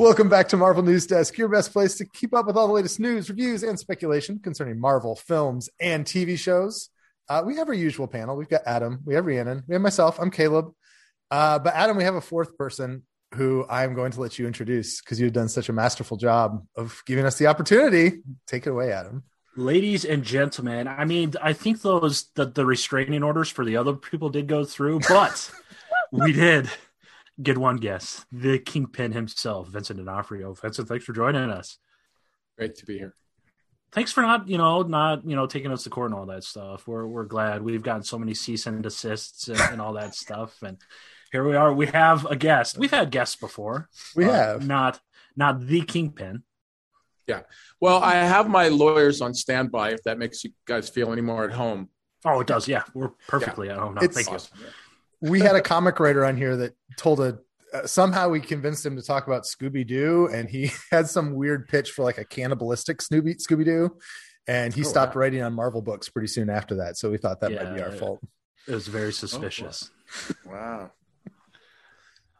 Welcome back to Marvel News Desk, your best place to keep up with all the latest news, reviews, and speculation concerning Marvel films and TV shows. We have our usual panel. We've got Adam, we have Rhiannon, we have myself, I'm Caleb. But Adam, we have a fourth person who I'm going to let you introduce because you've done such a masterful job of giving us the opportunity. Take it away, Adam. Ladies and gentlemen, I mean, I think the restraining orders for the other people did go through, but we did get one guest, the Kingpin himself, Vincent D'Onofrio. Vincent, thanks for joining us. Great to be here. Thanks for not taking us to court and all that stuff. We're glad. We've gotten so many cease and desists and all that stuff. And here we are. We have a guest. We've had guests before. We have. Not the Kingpin. Yeah. Well, I have my lawyers on standby if that makes you guys feel any more at home. Oh, it does. Yeah. We're perfectly at home now. Thank you. Awesome. We had a comic writer on here that told somehow we convinced him to talk about Scooby-Doo, and he had some weird pitch for like a cannibalistic Scooby-Doo, and he stopped writing on Marvel books pretty soon after that. So we thought that might be our fault. It was very suspicious. Oh,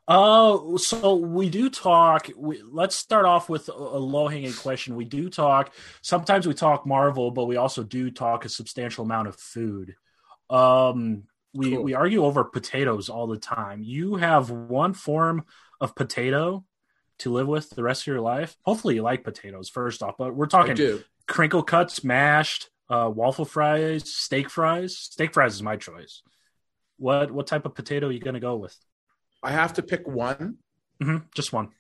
wow. So we do talk. Let's start off with a low-hanging question. We do talk. Sometimes we talk Marvel, but we also do talk a substantial amount of food. We argue over potatoes all the time. You have one form of potato to live with the rest of your life. Hopefully you like potatoes, first off. But we're talking crinkle cuts, mashed, waffle fries, steak fries. Steak fries is my choice. What type of potato are you going to go with? I have to pick one. Mm-hmm. Just one.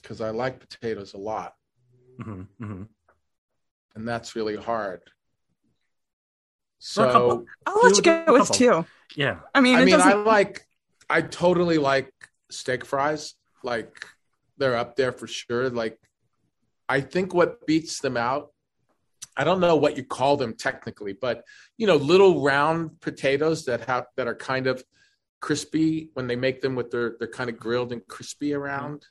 Because I like potatoes a lot. Mm-hmm. Mm-hmm. And that's really hard. So I'll let you go with two. Yeah. I mean, I totally like steak fries. Like they're up there for sure. Like I think what beats them out, I don't know what you call them technically, but you know, little round potatoes that are kind of crispy when they make them with they're kind of grilled and crispy around.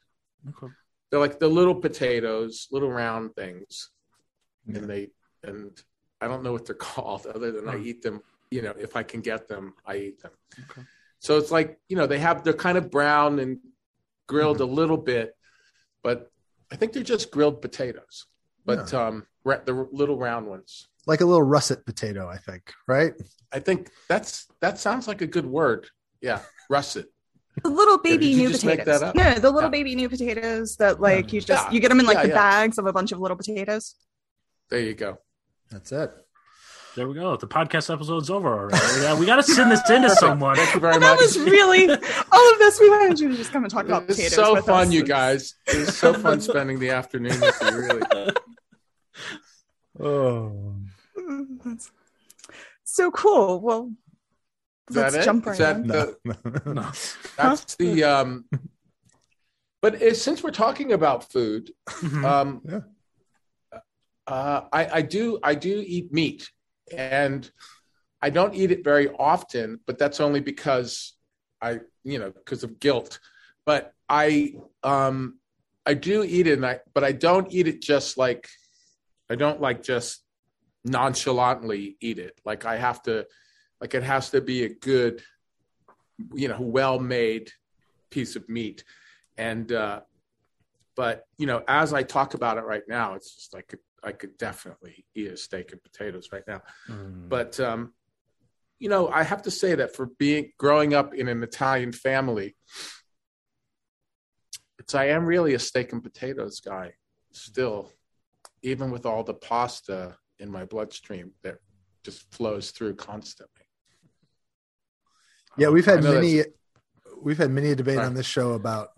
Okay. They're like the little potatoes, little round things. Mm-hmm. And I don't know what they're called other than I eat them, you know, if I can get them, I eat them. Okay. So it's like, you know, they're kind of brown and grilled a little bit, but I think they're just grilled potatoes, but the little round ones. Like a little russet potato, I think, right? I think that sounds like a good word. Yeah. Russet. The little baby new potatoes. Make that up? No, the little baby new potatoes that like you get them in like the bags of a bunch of little potatoes. There you go. That's it. There we go. The podcast episode's over already. We got to send this in to someone. Thank you very much. That was really all of this. We wanted you to just come and talk about potatoes. It's so fun, you guys. It was so fun spending the afternoon with you. Really. Oh, that's so cool. Well, let's jump right in. No. That's the. But since we're talking about food, yeah. I do eat meat, and I don't eat it very often, but that's only because because of guilt, but I do eat it, but I don't eat it just like, I don't like just nonchalantly eat it. Like I have to, like it has to be a good, you know, well-made piece of meat. And, but you know, as I talk about it right now, it's just like I could definitely eat a steak and potatoes right now. Mm. But, you know, I have to say that for growing up in an Italian family, I am really a steak and potatoes guy still, even with all the pasta in my bloodstream that just flows through constantly. Yeah, we've had many a debate on this show about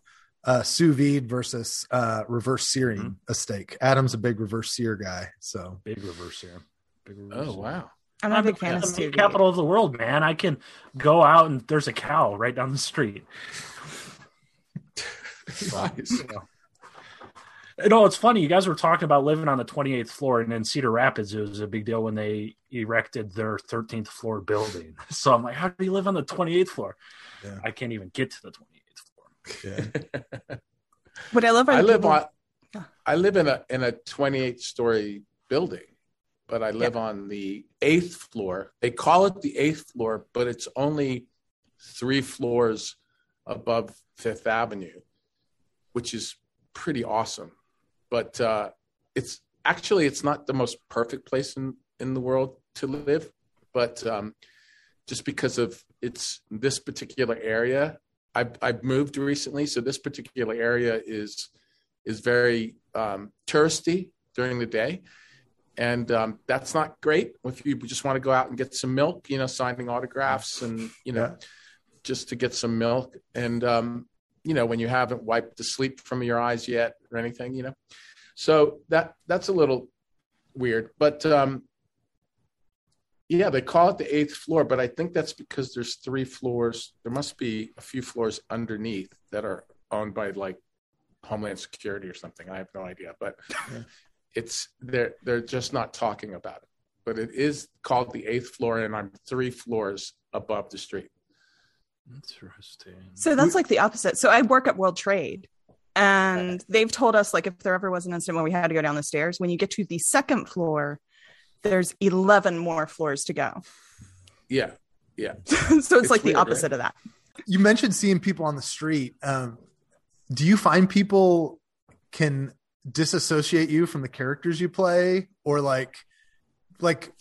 sous vide versus reverse searing a steak. Adam's a big reverse sear guy, so big reverse sear. Wow! I'm a big fan of sous vide. Capital of the world, man. I can go out and there's a cow right down the street. Nice. No, it's funny. You guys were talking about living on the 28th floor, and in Cedar Rapids, it was a big deal when they erected their 13th floor building. So I'm like, how do you live on the 28th floor? Yeah. I can't even get to the 28th. Yeah. What I love, I live in a 28-story building, but I live on the 8th floor. They call it the 8th floor, but it's only 3 floors above Fifth Avenue. which is pretty awesome. But it's not the most perfect place in the world to live, but just because of this particular area, I've moved recently, so this particular area is very touristy during the day. And that's not great if you just want to go out and get some milk, signing autographs and, just to get some milk. And, when you haven't wiped the sleep from your eyes yet or anything, so that's a little weird. But they call it the 8th floor, but I think that's because there's 3 floors. There must be a few floors underneath that are owned by like Homeland Security or something. I have no idea, but it's they're just not talking about it. But it is called the 8th floor, and I'm 3 floors above the street. Interesting. So that's like the opposite. So I work at World Trade, and they've told us, like, if there ever was an incident when we had to go down the stairs, when you get to the 2nd floor, there's 11 more floors to go. Yeah. Yeah. So it's like weird, the opposite of that. You mentioned seeing people on the street. Do you find people can disassociate you from the characters you play, or like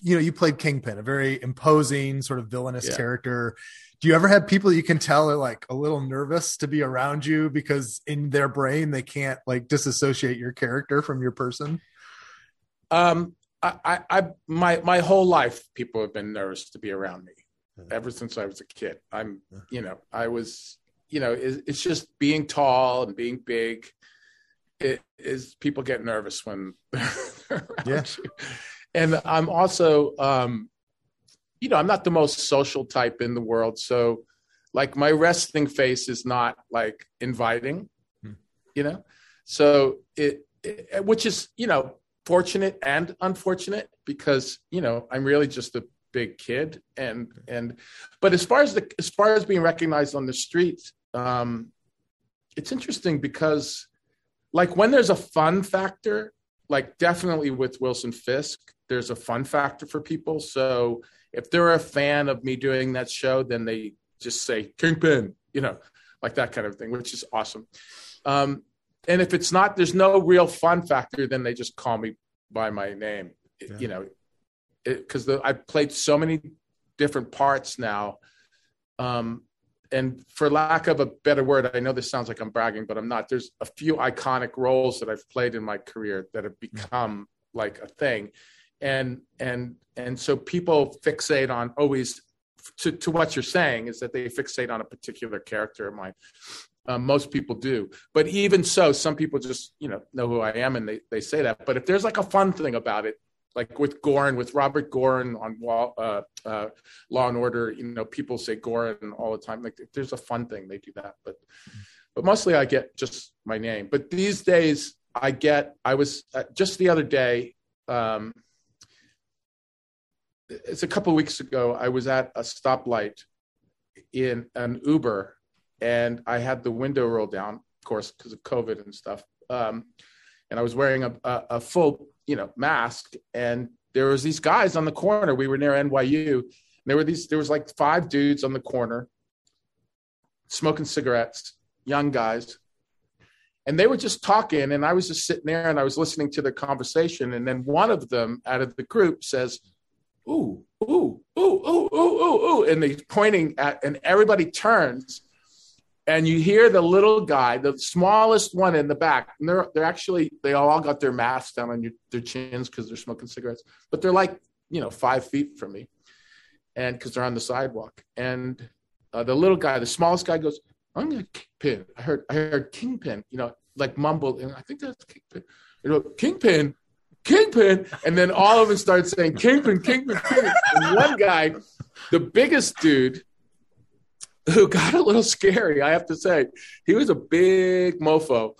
you played Kingpin, a very imposing sort of villainous character. Do you ever have people you can tell are like a little nervous to be around you because in their brain, they can't like disassociate your character from your person? My whole life, people have been nervous to be around me ever since I was a kid. It's just being tall and being big. It is, people get nervous when they're around you. And I'm also, I'm not the most social type in the world. So like my resting face is not like inviting, so it which is, fortunate and unfortunate because, I'm really just a big kid but as far as being recognized on the street, it's interesting because like when there's a fun factor, like definitely with Wilson Fisk, there's a fun factor for people. So if they're a fan of me doing that show, then they just say Kingpin, like that kind of thing, which is awesome. And if it's not, there's no real fun factor, then they just call me by my name, because I've played so many different parts now. And for lack of a better word, I know this sounds like I'm bragging, but I'm not. There's a few iconic roles that I've played in my career that have become like a thing. And so people fixate on always to what you're saying is that they fixate on a particular character of mine. Most people do, but even so, some people just, know who I am and they say that, but if there's like a fun thing about it, like with Robert Goren on Law and Order, people say Goren all the time. Like if there's a fun thing, they do that, but mostly I get just my name. But these days just the other day, it's a couple of weeks ago, I was at a stoplight in an Uber, and I had the window rolled down, of course, because of COVID and stuff. And I was wearing a full, mask. And there was these guys on the corner. We were near NYU. And there was like 5 dudes on the corner, smoking cigarettes, young guys. And they were just talking. And I was just sitting there and I was listening to their conversation. And then one of them out of the group says, "Ooh, ooh, ooh, ooh, ooh, ooh, ooh." And they're pointing and everybody turns. And you hear the little guy, the smallest one in the back, and they all got their masks down on their chins because they're smoking cigarettes, but they're like, 5 feet from me, and because they're on the sidewalk. And the little guy, the smallest guy, goes, "I'm gonna Kingpin. I heard Kingpin," like mumbled, and I think that's Kingpin. They go, "Kingpin, Kingpin," and then all of them start saying Kingpin, Kingpin, Kingpin. And one guy, the biggest dude, who got a little scary, I have to say. He was a big mofo.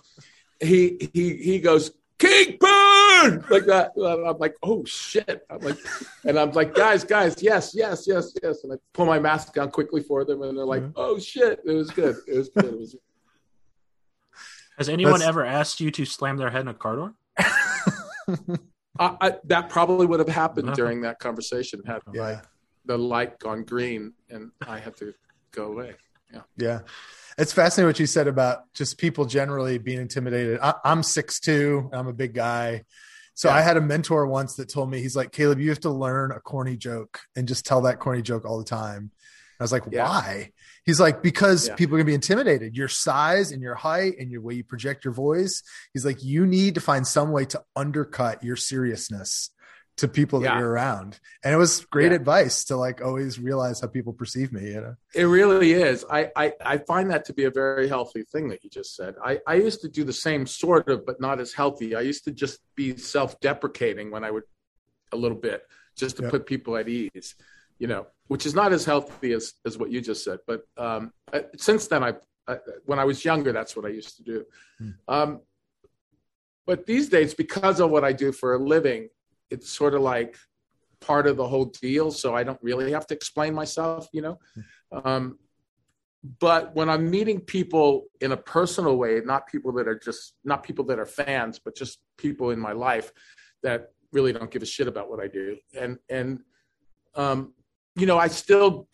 He goes, "Kingpin!" like that. And I'm like, "Oh shit!" I'm like, guys, yes. And I pull my mask down quickly for them, and they're like, "Oh shit!" It was good. Has anyone ever asked you to slam their head in a car door? I that probably would have happened during that conversation. Had the light gone green, and I had to go away. Yeah. It's fascinating what you said about just people generally being intimidated. I'm 6'2", I'm a big guy. So I had a mentor once that told me, he's like, Caleb, you have to learn a corny joke and just tell that corny joke all the time. And I was like, why? He's like, because people are going to be intimidated. Your size and your height and your way you project your voice. He's like, you need to find some way to undercut your seriousness to people that you're around. And it was great advice to like always realize how people perceive me. You know, it really is. I find that to be a very healthy thing that you just said. I used to do the same sort of, but not as healthy. I used to just be self-deprecating when I would a little bit just to put people at ease, you know, which is not as healthy as what you just said. But since then, I when I was younger, that's what I used to do. But these days, because of what I do for a living, it's sort of like part of the whole deal. So I don't really have to explain myself, you know? But when I'm meeting people in a personal way, not people that are fans, but just people in my life that really don't give a shit about what I do. And you know, I still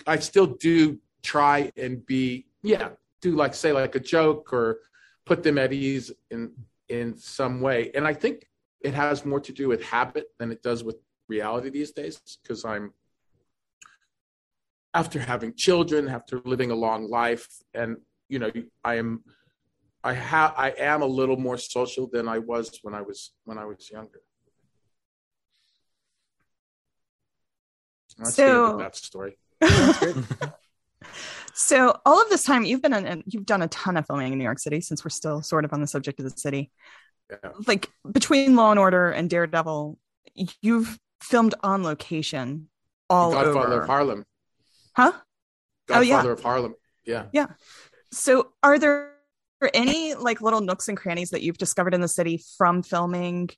do try and do like a joke or put them at ease in some way. And I think it has more to do with habit than it does with reality these days, because I'm, after having children, after living a long life, and you know, I am a little more social than I was when I was younger. That's so that story. That's good. So all of this time you've done a ton of filming in New York City, since we're still sort of on the subject of the city. Yeah. Like between Law and Order and Daredevil, you've filmed on location all over. Godfather of Harlem. Huh? Godfather of Harlem. Yeah. Yeah. So are there any like little nooks and crannies that you've discovered in the city from filming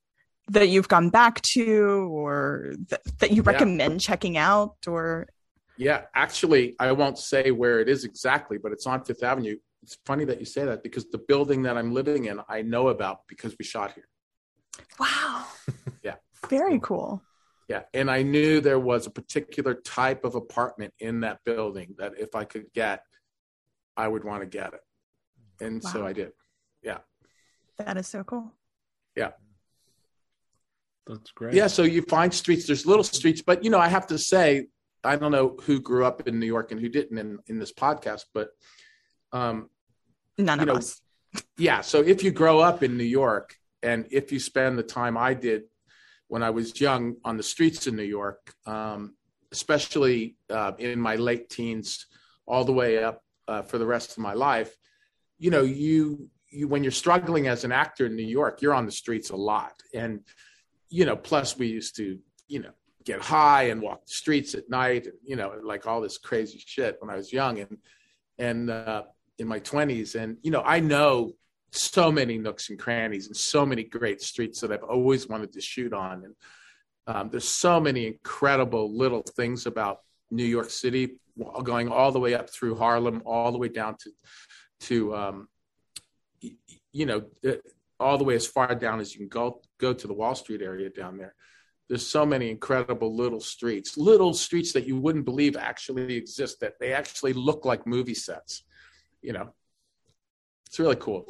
that you've gone back to, or that you recommend checking out? Or yeah, actually, I won't say where it is exactly, but it's on Fifth Avenue. It's funny that you say that, because the building that I'm living in, I know about because we shot here. Wow. Yeah. Very cool. Yeah. And I knew there was a particular type of apartment in that building that if I could get, I would want to get it. And so I did. Yeah. That is so cool. Yeah. That's great. Yeah. So you find streets, there's little streets, but you know, I have to say, I don't know who grew up in New York and who didn't in this podcast, but none of us. Yeah. So if you grow up in New York, and if you spend the time I did when I was young on the streets in New York, especially in my late teens, all the way up for the rest of my life, you know, you when you're struggling as an actor in New York, you're on the streets a lot. And, you know, plus we used to, you know, get high and walk the streets at night, and, you know, like all this crazy shit when I was young and in my 20s. And, you know, I know so many nooks and crannies and so many great streets that I've always wanted to shoot on. And there's so many incredible little things about New York City, going all the way up through Harlem, all the way down to you know, all the way as far down as you can go to the Wall Street area down there. There's so many incredible little streets that you wouldn't believe actually exist, that they actually look like movie sets. You know, it's really cool.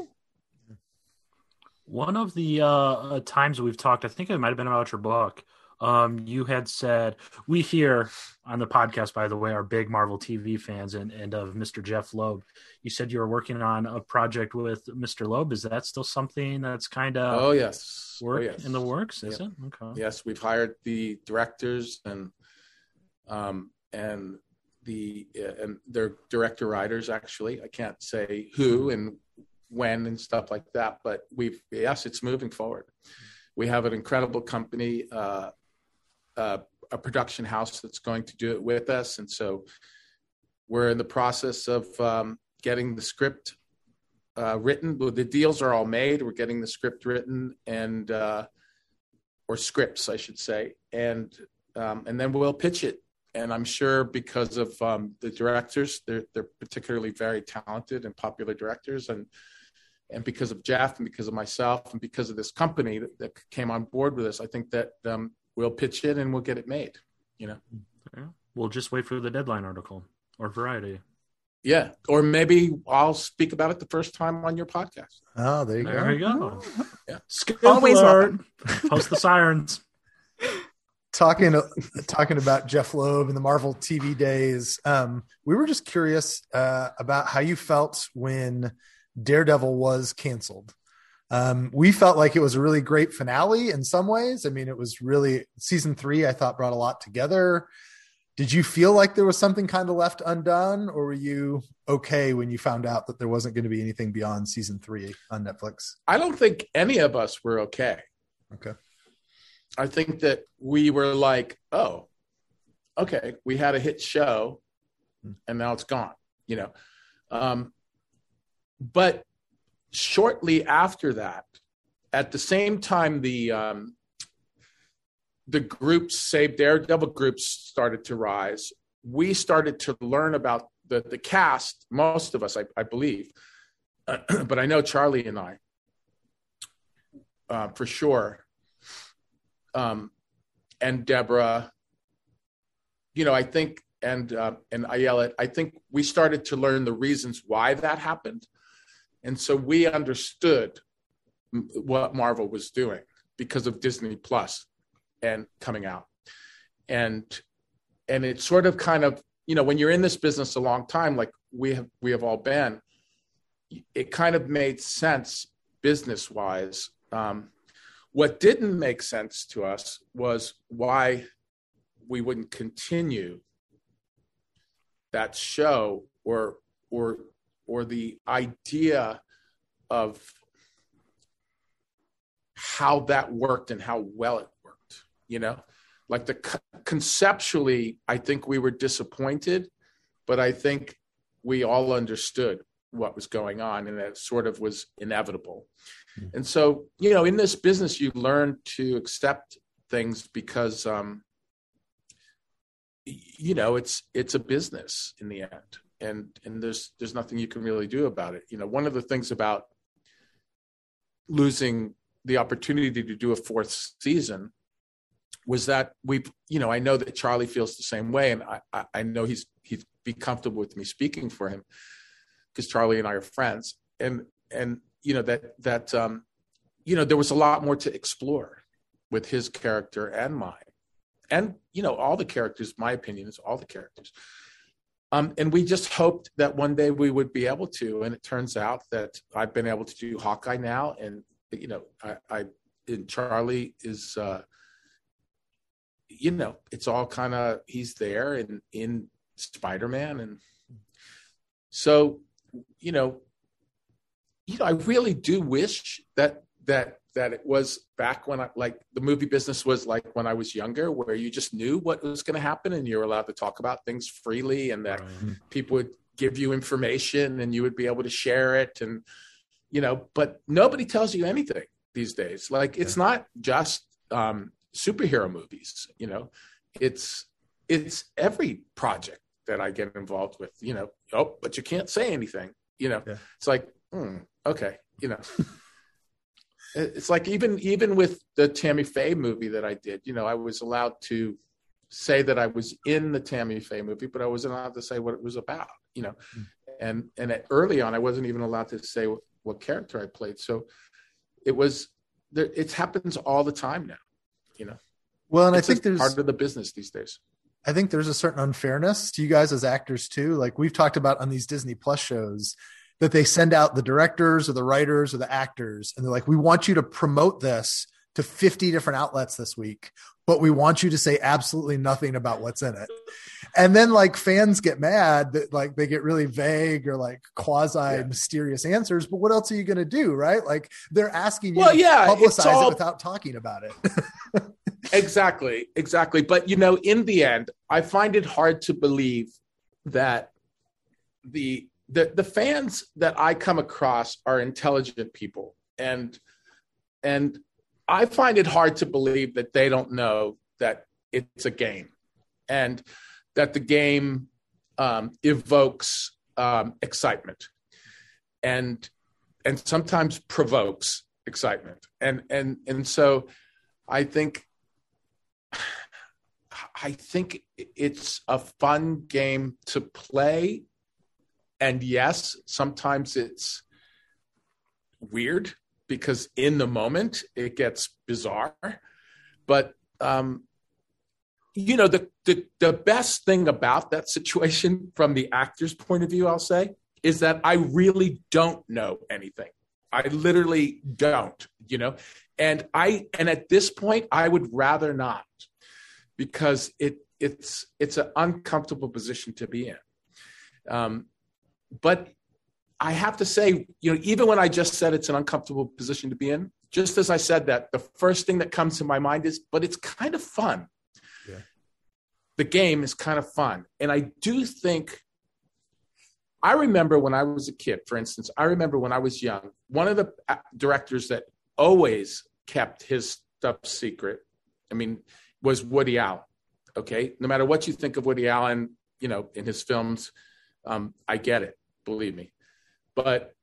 One of the times we've talked, I think it might have been about your book. You had said, we here on the podcast, by the way, are big Marvel TV fans and of Mr. Jeff Loeb. You said you were working on a project with Mr. Loeb. Is that still something that's kind of in the works? Is it? Okay. Yes, we've hired the directors and they're director writers, actually. I can't say who and when and stuff like that, but it's moving forward. We have an incredible company, a production house that's going to do it with us. And so we're in the process of getting the script written. The deals are all made. We're getting the script written or scripts, I should say. And then we'll pitch it. And I'm sure because of the directors, they're particularly very talented and popular directors. And because of Jeff and because of myself and because of this company that came on board with us, I think that we'll pitch it and we'll get it made, you know. Yeah. We'll just wait for the Deadline article or Variety. Yeah. Or maybe I'll speak about it the first time on your podcast. Oh, there you go. There you go. Yeah. Always welcome. Post the sirens. Talking about Jeff Loeb and the Marvel TV days, we were just curious about how you felt when Daredevil was canceled. We felt like it was a really great finale in some ways. I mean, it was really season 3, I thought, brought a lot together. Did you feel like there was something kind of left undone, or were you okay when you found out that there wasn't going to be anything beyond season 3 on Netflix? I don't think any of us were okay. Okay. I think that we were like, oh, okay, we had a hit show and now it's gone, you know? But shortly after that, at the same time, the groups, Save Daredevil groups, started to rise. We started to learn about the cast, most of us, I believe, but I know Charlie and I, for sure. And Deborah, you know, I think, and Ayala, I think we started to learn the reasons why that happened. And so we understood what Marvel was doing because of Disney Plus and coming out. And it sort of kind of, you know, when you're in this business a long time, like we have all been, it kind of made sense business wise. What didn't make sense to us was why we wouldn't continue that show or the idea of how that worked and how well it worked, you know? Like conceptually, I think we were disappointed, but I think we all understood what was going on, and that sort of was inevitable. And so, you know, in this business, you learn to accept things because, you know, it's a business in the end, and there's nothing you can really do about it. You know, one of the things about losing the opportunity to do a 4th season was that I know that Charlie feels the same way, and I know he'd be comfortable with me speaking for him, because Charlie and I are friends, and you know that you know, there was a lot more to explore with his character and mine, and you know, all the characters. My opinion is all the characters, and we just hoped that one day we would be able to. And it turns out that I've been able to do Hawkeye now, and you know, I Charlie is, you know, it's all kind of, he's there and in Spider-Man, and so. You know, I really do wish that it was back when I, like, the movie business was like when I was younger, where you just knew what was going to happen and you were allowed to talk about things freely, and that people would give you information and you would be able to share it. And, you know, but nobody tells you anything these days. Like, it's not just superhero movies, you know, it's every project that I get involved with, you know. Oh, but you can't say anything, you know. Yeah. It's like, okay, you know. It's like even with the Tammy Faye movie that I did, you know, I was allowed to say that I was in the Tammy Faye movie, but I wasn't allowed to say what it was about, you know. And early on, I wasn't even allowed to say what character I played. So it was, it happens all the time now, you know. Well, and I think there's part of the business these days. I think there's a certain unfairness to you guys as actors too. Like, we've talked about on these Disney Plus shows that they send out the directors or the writers or the actors, and they're like, we want you to promote this to 50 different outlets this week, but we want you to say absolutely nothing about what's in it. And then, like, fans get mad that, like, they get really vague or like quasi mysterious answers, but what else are you going to do? Right. Like, they're asking you to publicize it without talking about it. Exactly. But, you know, in the end, I find it hard to believe that the fans that I come across are intelligent people. And I find it hard to believe that they don't know that it's a game, and that the game evokes excitement and sometimes provokes excitement. And so I think it's a fun game to play And yes, sometimes it's weird because in the moment it gets bizarre. But, you know, the best thing about that situation from the actor's point of view, I'll say, is that I really don't know anything. I literally don't, you know, and at this point I would rather not, because it's an uncomfortable position to be in. But I have to say, you know, even when I just said it's an uncomfortable position to be in, just as I said that, the first thing that comes to my mind is, but it's kind of fun. Yeah. The game is kind of fun. And I do think, I remember when I was a kid, for instance, I remember when I was young, one of the directors that always kept his stuff secret, I mean, was Woody Allen. Okay. No matter what you think of Woody Allen, you know, in his films, I get it, believe me. But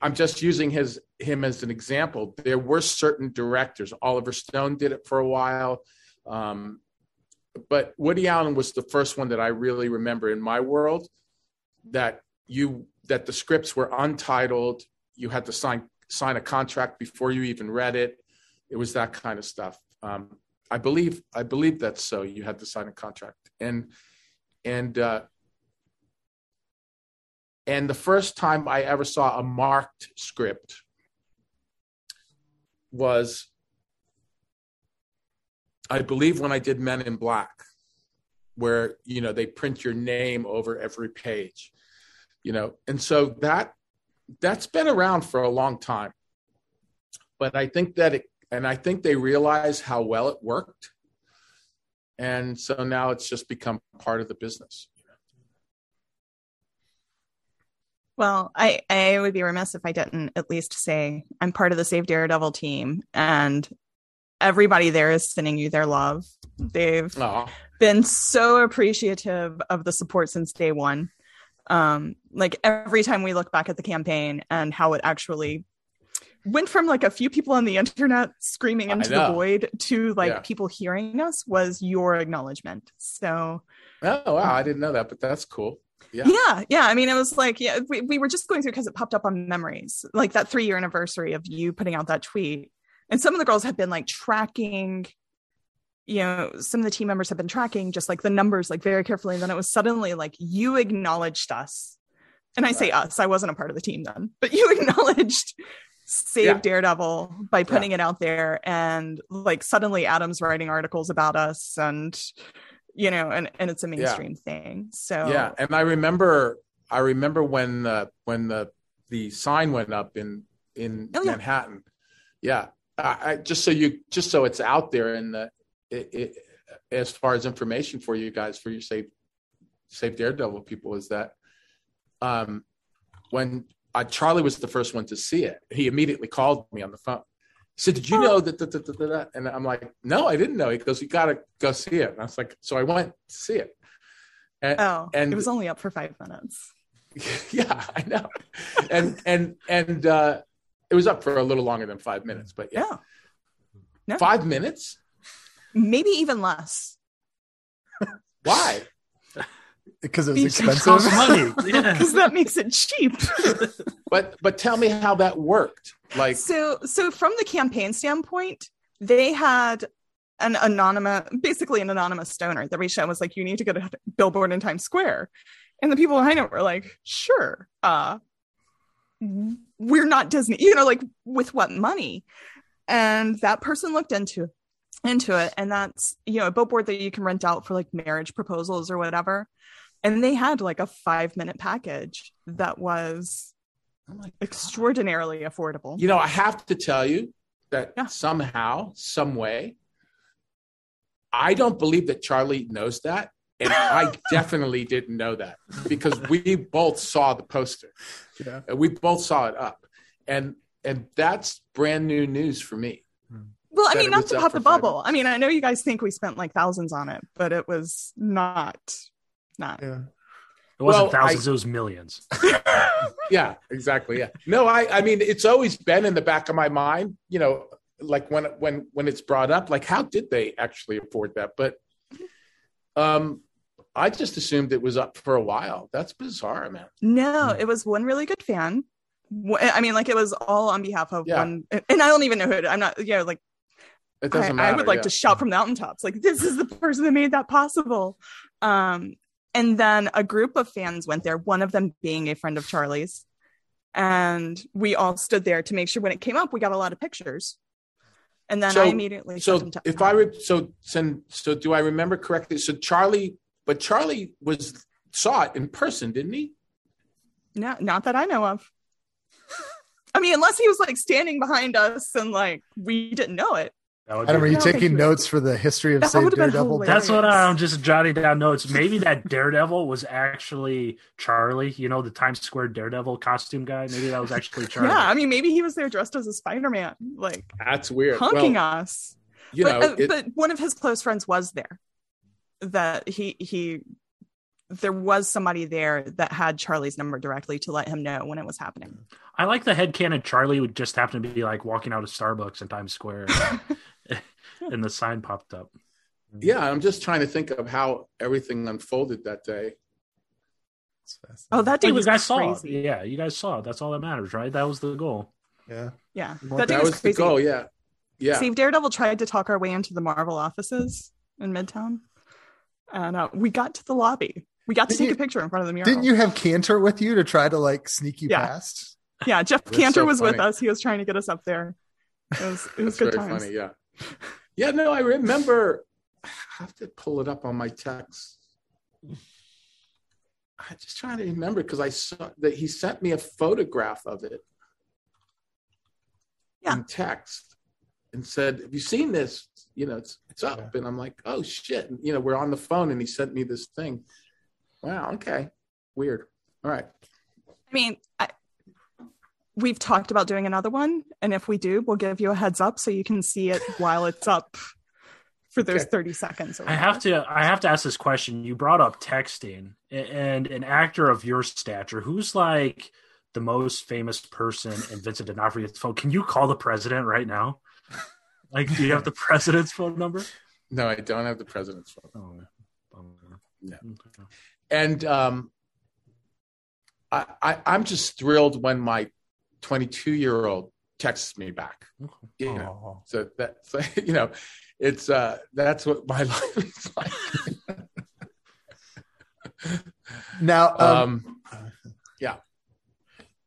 I'm just using him as an example. There were certain directors. Oliver Stone did it for a while. But Woody Allen was the first one that I really remember in my world that the scripts were untitled. You had to sign a contract before you even read it. It was that kind of stuff. I believe that's so. You had to sign a contract. And the first time I ever saw a marked script was, I believe, when I did Men in Black, where, you know, they print your name over every page, you know. And so that's been around for a long time. But I think that I think they realize how well it worked. And so now it's just become part of the business. Well, I would be remiss if I didn't at least say I'm part of the Save Daredevil team, and everybody there is sending you their love. They've been so appreciative of the support since day one. Like every time we look back at the campaign and how it actually went from like a few people on the internet screaming into the void to like people hearing us was your acknowledgement. So, oh wow, I didn't know that, but that's cool. Yeah. I mean, it was like, we were just going through, because it popped up on memories, like that 3-year anniversary of you putting out that tweet. And some of the girls have been like tracking, you know, some of the team members have been tracking just like the numbers, like very carefully. And then it was suddenly like, you acknowledged us. And I say us, I wasn't a part of the team then, but you acknowledged Save Daredevil by putting it out there. And like suddenly Adam's writing articles about us, and you know, and it's a mainstream thing. So and I remember when the sign went up in Manhattan. Yeah, I just so it's out there in it, as far as information for you guys, for your Save Daredevil people, is that when Charlie was the first one to see it, he immediately called me on the phone. So did you know that? And I'm like, no, I didn't know. He goes, you got to go see it. And I was like, so I went to see it. And it was only up for 5 minutes. Yeah, I know. and it was up for a little longer than 5 minutes, but yeah. No. 5 minutes? Maybe even less. Why? Because it was expensive money. Because that makes it cheap. But tell me how that worked. Like so from the campaign standpoint, they had an anonymous donor that reached out and was like, you need to get a billboard in Times Square. And the people behind it were like, sure, we're not Disney, you know, like with what money? And that person looked into it, and that's, you know, a billboard that you can rent out for like marriage proposals or whatever. And they had like a 5-minute package that was extraordinarily affordable. You know, I have to tell you that somehow, some way, I don't believe that Charlie knows that. And I definitely didn't know that, because we both saw the poster. Yeah. We both saw it up. And that's brand new news for me. Well, I mean, not to pop the bubble. I mean, I know you guys think we spent like thousands on it, but it was not. Yeah. It wasn't thousands, it was millions. Yeah, exactly. Yeah. No, I mean, it's always been in the back of my mind, you know, like when it's brought up, like how did they actually afford that? But I just assumed it was up for a while. That's bizarre, man. No, it was one really good fan. I mean, like, it was all on behalf of one, and I don't even know who it, I'm not, yeah, like, it doesn't matter, I would like to shout from the mountaintops, like, this is the person that made that possible. And then a group of fans went there, one of them being a friend of Charlie's. And we all stood there to make sure when it came up, we got a lot of pictures. And then I immediately. So if I would, so do I remember correctly? So Charlie saw it in person, didn't he? No, not that I know of. I mean, unless he was like standing behind us and like, we didn't know it. Adam, are you taking notes for the history of Save Daredevil? That's what I'm just jotting down notes. Maybe that Daredevil was actually Charlie, you know, the Times Square Daredevil costume guy. Maybe that was actually Charlie. Yeah, I mean, maybe he was there dressed as a Spider-Man. Like, that's weird. Punking us. You know, but one of his close friends was there. That there was somebody there that had Charlie's number directly to let him know when it was happening. I like the headcanon Charlie would just happen to be like walking out of Starbucks in Times Square and the sign popped up. Yeah. I'm just trying to think of how everything unfolded that day. Oh, that day was crazy. Yeah. You guys saw it. That's all that matters, right? That was the goal. Yeah. Yeah. That day was crazy. The goal. Yeah. Yeah. Save Daredevil tried to talk our way into the Marvel offices in Midtown. And we got to the lobby. We got to take a picture in front of the mural. Didn't you have Cantor with you to try to like sneak you past? Yeah, Jeff Cantor was with us. He was trying to get us up there. It was good times. Funny, yeah. Yeah, no, I remember. I have to pull it up on my text. I'm just trying to remember because I saw that he sent me a photograph of it in text and said, "Have you seen this? You know, it's up." And I'm like, "Oh shit!" And, you know, we're on the phone, and he sent me this thing. Wow. Okay. Weird. All right. I mean, we've talked about doing another one, and if we do, we'll give you a heads up so you can see it while it's up for those 30 seconds. I have to ask this question. You brought up texting, and an actor of your stature, who's like the most famous person in Vincent D'Onofrio's phone? Can you call the president right now? Like, do you have the president's phone number? No, I don't have the president's phone number. Oh, no. And I'm just thrilled when my 22-year-old texts me back, you know. So that's, you know, it's that's what my life is like. Now, yeah.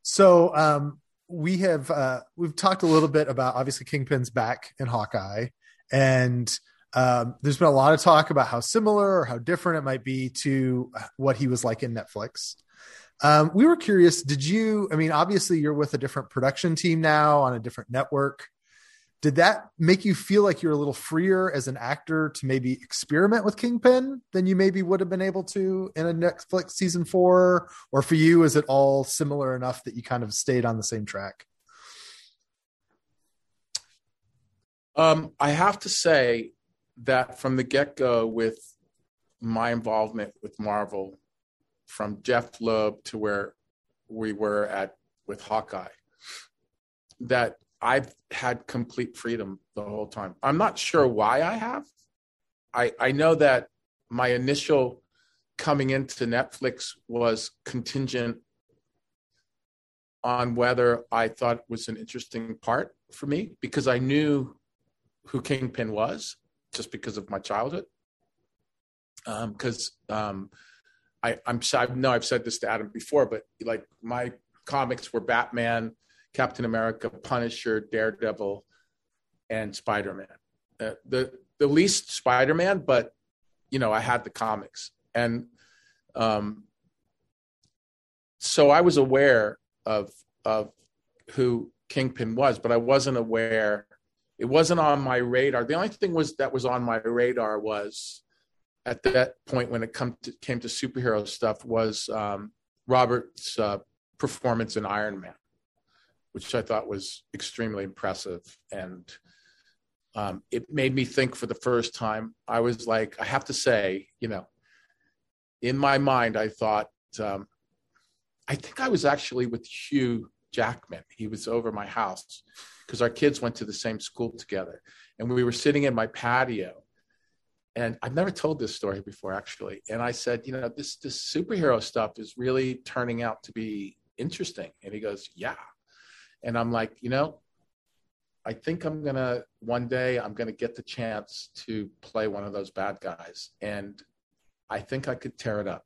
So we've talked a little bit about obviously Kingpin's back in Hawkeye, and there's been a lot of talk about how similar or how different it might be to what he was like in Netflix. We were curious, obviously you're with a different production team now on a different network. Did that make you feel like you're a little freer as an actor to maybe experiment with Kingpin than you maybe would have been able to in a Netflix season 4? Or for you, is it all similar enough that you kind of stayed on the same track? I have to say that from the get-go with my involvement with Marvel, from Jeff Loeb to where we were at with Hawkeye, that I've had complete freedom the whole time. I'm not sure why I have. I know that my initial coming into Netflix was contingent on whether I thought it was an interesting part for me, because I knew who Kingpin was just because of my childhood. I've said this to Adam before, but like my comics were Batman, Captain America, Punisher, Daredevil, and Spider-Man. The least Spider-Man, but you know, I had the comics, and so I was aware of who Kingpin was, but I wasn't aware. It wasn't on my radar. The only thing that was on my radar was, at that point when it came to superhero stuff, was Robert's performance in Iron Man, which I thought was extremely impressive. And it made me think for the first time. I was like, I have to say, you know, in my mind, I thought, I think I was actually with Hugh Jackman. He was over my house because our kids went to the same school together. And we were sitting in my patio, And I've never told this story before, actually. And I said, you know, this superhero stuff is really turning out to be interesting. And he goes, yeah. And I'm like, you know, I think one day I'm going to get the chance to play one of those bad guys. And I think I could tear it up.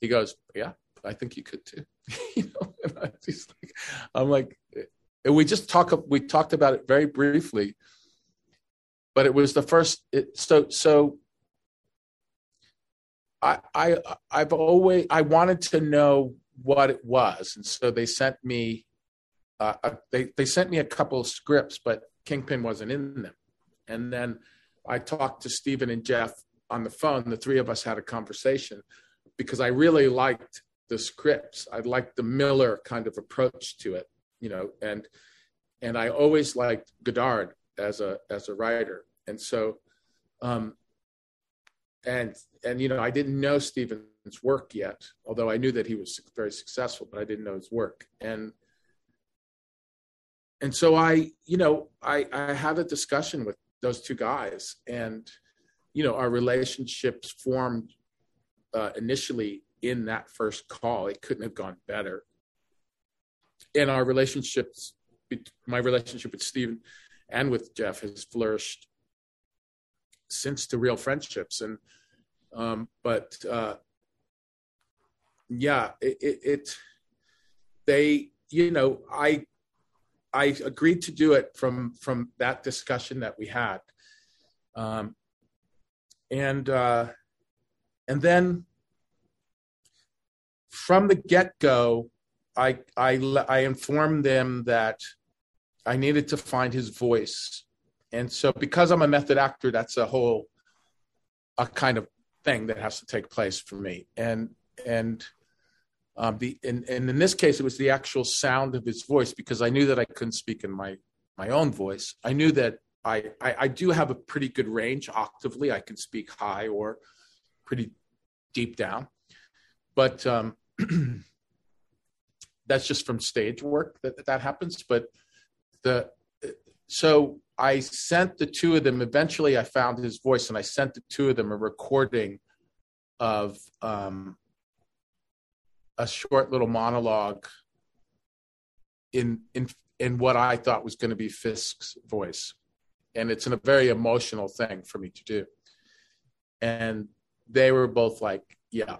He goes, yeah, I think you could too. You know, and I'm like, and we talked about it very briefly, but it was the first. So I've always wanted to know what it was, and so they sent me a couple of scripts, but Kingpin wasn't in them. And then I talked to Stephen and Jeff on the phone. The three of us had a conversation because I really liked the scripts. I liked the Miller kind of approach to it, you know, and I always liked Godard as a writer. And so, and, you know, I didn't know Stephen's work yet, although I knew that he was very successful, but I didn't know his work. And so I had a discussion with those two guys, and, you know, our relationships formed initially in that first call. It couldn't have gone better. And our relationships, my relationship with Stephen and with Jeff, has flourished since to real friendships. And, I agreed to do it from that discussion that we had. And then from the get-go, I informed them that I needed to find his voice. And so because I'm a method actor, that's a kind of thing that has to take place for me. And in this case, it was the actual sound of his voice, because I knew that I couldn't speak in my own voice. I knew that I do have a pretty good range octavely. I can speak high or pretty deep down, but that's just from stage work that happens. But so I sent the two of them. Eventually, I found his voice, and I sent the two of them a recording of a short little monologue in what I thought was going to be Fisk's voice. And it's a very emotional thing for me to do. And they were both like, yeah,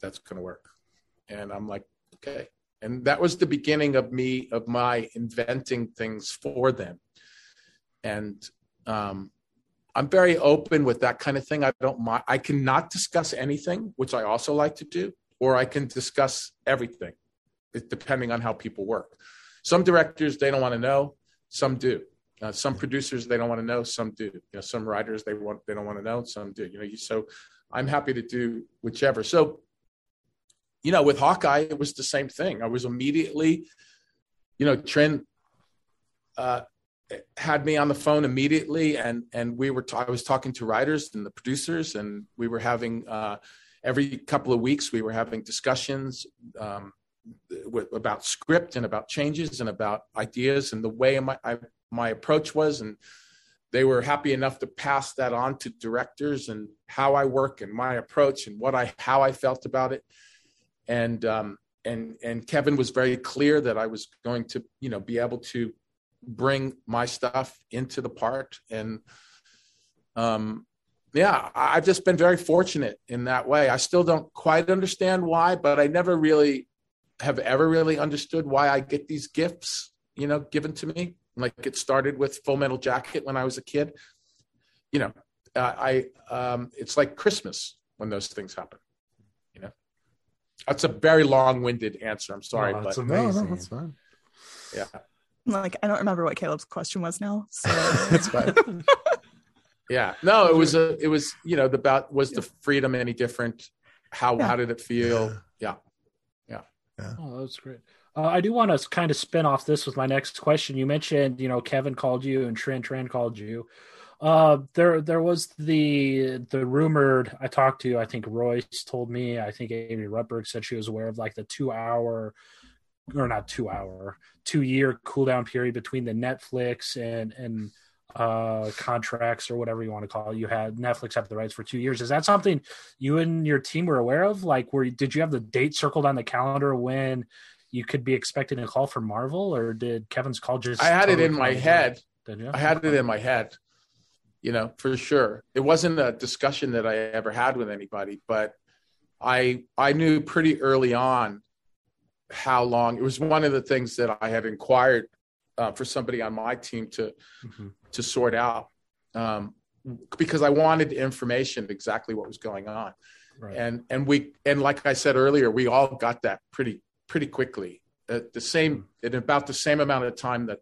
that's going to work. And I'm like, okay. And that was the beginning of my inventing things for them. And, I'm very open with that kind of thing. I don't mind. I cannot discuss anything, which I also like to do, or I can discuss everything, depending on how people work. Some directors, they don't want to know. Some do. Some producers, they don't want to know. Some do. You know, some writers, they don't want to know. Some do. You know, so I'm happy to do whichever. So, you know, with Hawkeye, it was the same thing. I was immediately, you know, Trent had me on the phone immediately, and I was talking to writers and the producers, and we were having every couple of weeks we were having discussions about script and about changes and about ideas and the way my approach was, and they were happy enough to pass that on to directors and how I work and my approach and how I felt about it. And and Kevin was very clear that I was going to, you know, be able to bring my stuff into the part. And I've just been very fortunate in that way. I still don't quite understand why, but I never really have ever really understood why I get these gifts, you know, given to me. Like, it started with Full Metal Jacket when I was a kid. You know, it's like Christmas when those things happen, you know. That's a very long-winded answer. I'm sorry. Oh, that's amazing. No, that's fine. Yeah. Like, I don't remember what Caleb's question was now. So. That's fine. Yeah. No, it was, you know, was the freedom any different? How did it feel? Yeah. Oh, that's great. I do want to kind of spin off this with my next question. You mentioned, you know, Kevin called you and Trent called you. There was the rumored, I think Royce told me, I think Amy Rutberg said she was aware of like the 2-year cool down period between the Netflix and contracts or whatever you want to call it. You had Netflix have the rights for 2 years. Is that something you and your team were aware of? Like, did you have the date circled on the calendar when you could be expecting a call from Marvel, or did Kevin's call just... I had it in my head. Did you? I had it in my head, you know, for sure. It wasn't a discussion that I ever had with anybody, but I knew pretty early on how long. It was one of the things that I had inquired for somebody on my team to sort out, because I wanted information exactly what was going on, right. and like I said earlier, we all got that pretty quickly at the same in about the same amount of time that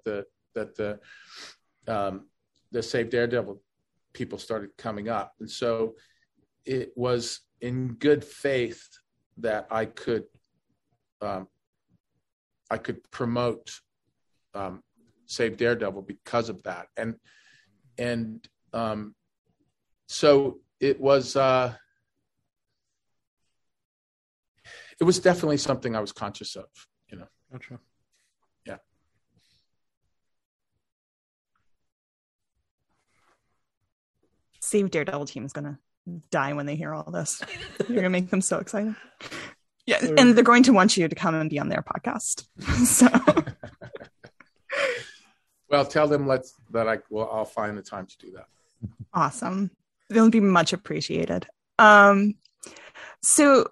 the Save Daredevil people started coming up, and so it was in good faith that I could promote Save Daredevil because of that, and so it was definitely something I was conscious of, you know. Gotcha. Yeah. Save Daredevil team is gonna die when they hear all this. You're gonna make them so excited. Yeah, and they're going to want you to come and be on their podcast. So, well, tell them I'll find the time to do that. Awesome, it'll be much appreciated. So,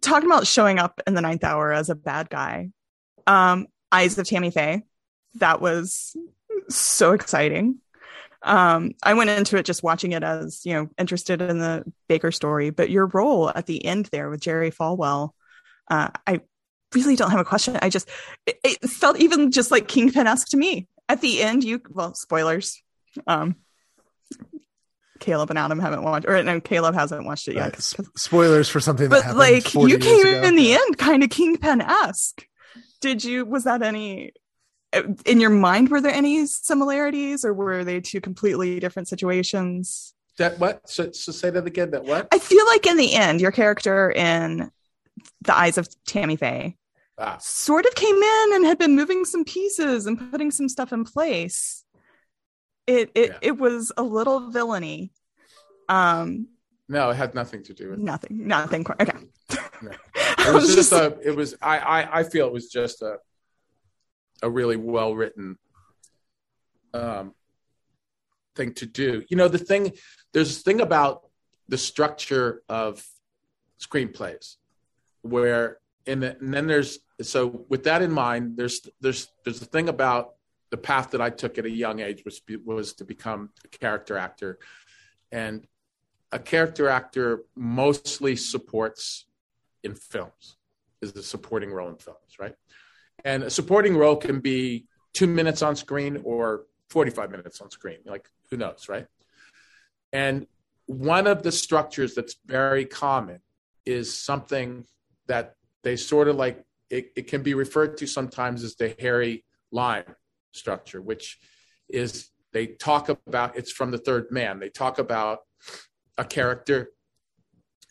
talking about showing up in the ninth hour as a bad guy, Eyes of Tammy Faye, that was so exciting. I went into it just watching it as, you know, interested in the Baker story, but your role at the end there with Jerry Falwell, I really don't have a question. I just, it felt even just like Kingpin-esque to me at the end. Spoilers. Caleb and Adam haven't watched, or no, Caleb hasn't watched it yet. Right. Spoilers for something that happened 40 years ago. But like, you came in the end kind of Kingpin-esque. Was that any... in your mind, were there any similarities, or were they two completely different situations? That what? So say that again. That what? I feel like in the end, your character in The Eyes of Tammy Faye sort of came in and had been moving some pieces and putting some stuff in place. It was a little villainy. No, it had nothing to do with nothing. Okay. No. It was just I feel it was just a really well-written thing to do. You know, there's a thing about the structure of screenplays where, so with that in mind, there's the thing about the path that I took at a young age was to become a character actor, and a character actor mostly supports in films, is the supporting role in films, right? And a supporting role can be 2 minutes on screen or 45 minutes on screen. Like, who knows, right? And one of the structures that's very common is something that they sort of like, it can be referred to sometimes as the Harry Lime structure, which is they talk about, it's from The Third Man. They talk about a character,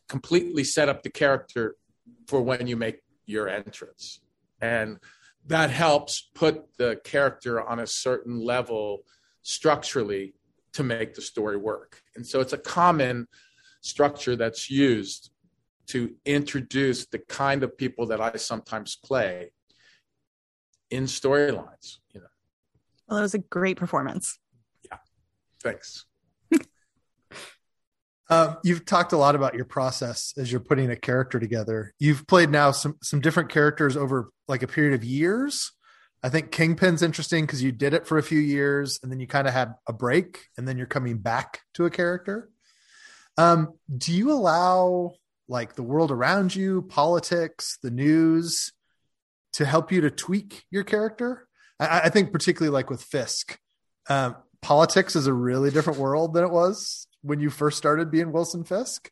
completely set up the character for when you make your entrance. And that helps put the character on a certain level structurally to make the story work. And so it's a common structure that's used to introduce the kind of people that I sometimes play in storylines. You know. Well, it was a great performance. Yeah, thanks. You've talked a lot about your process as you're putting a character together. You've played now some different characters over like a period of years. I think Kingpin's interesting because you did it for a few years and then you kind of had a break and then you're coming back to a character. Do you allow like the world around you, politics, the news to help you to tweak your character? I think particularly like with Fisk, politics is a really different world than it was when you first started being Wilson Fisk.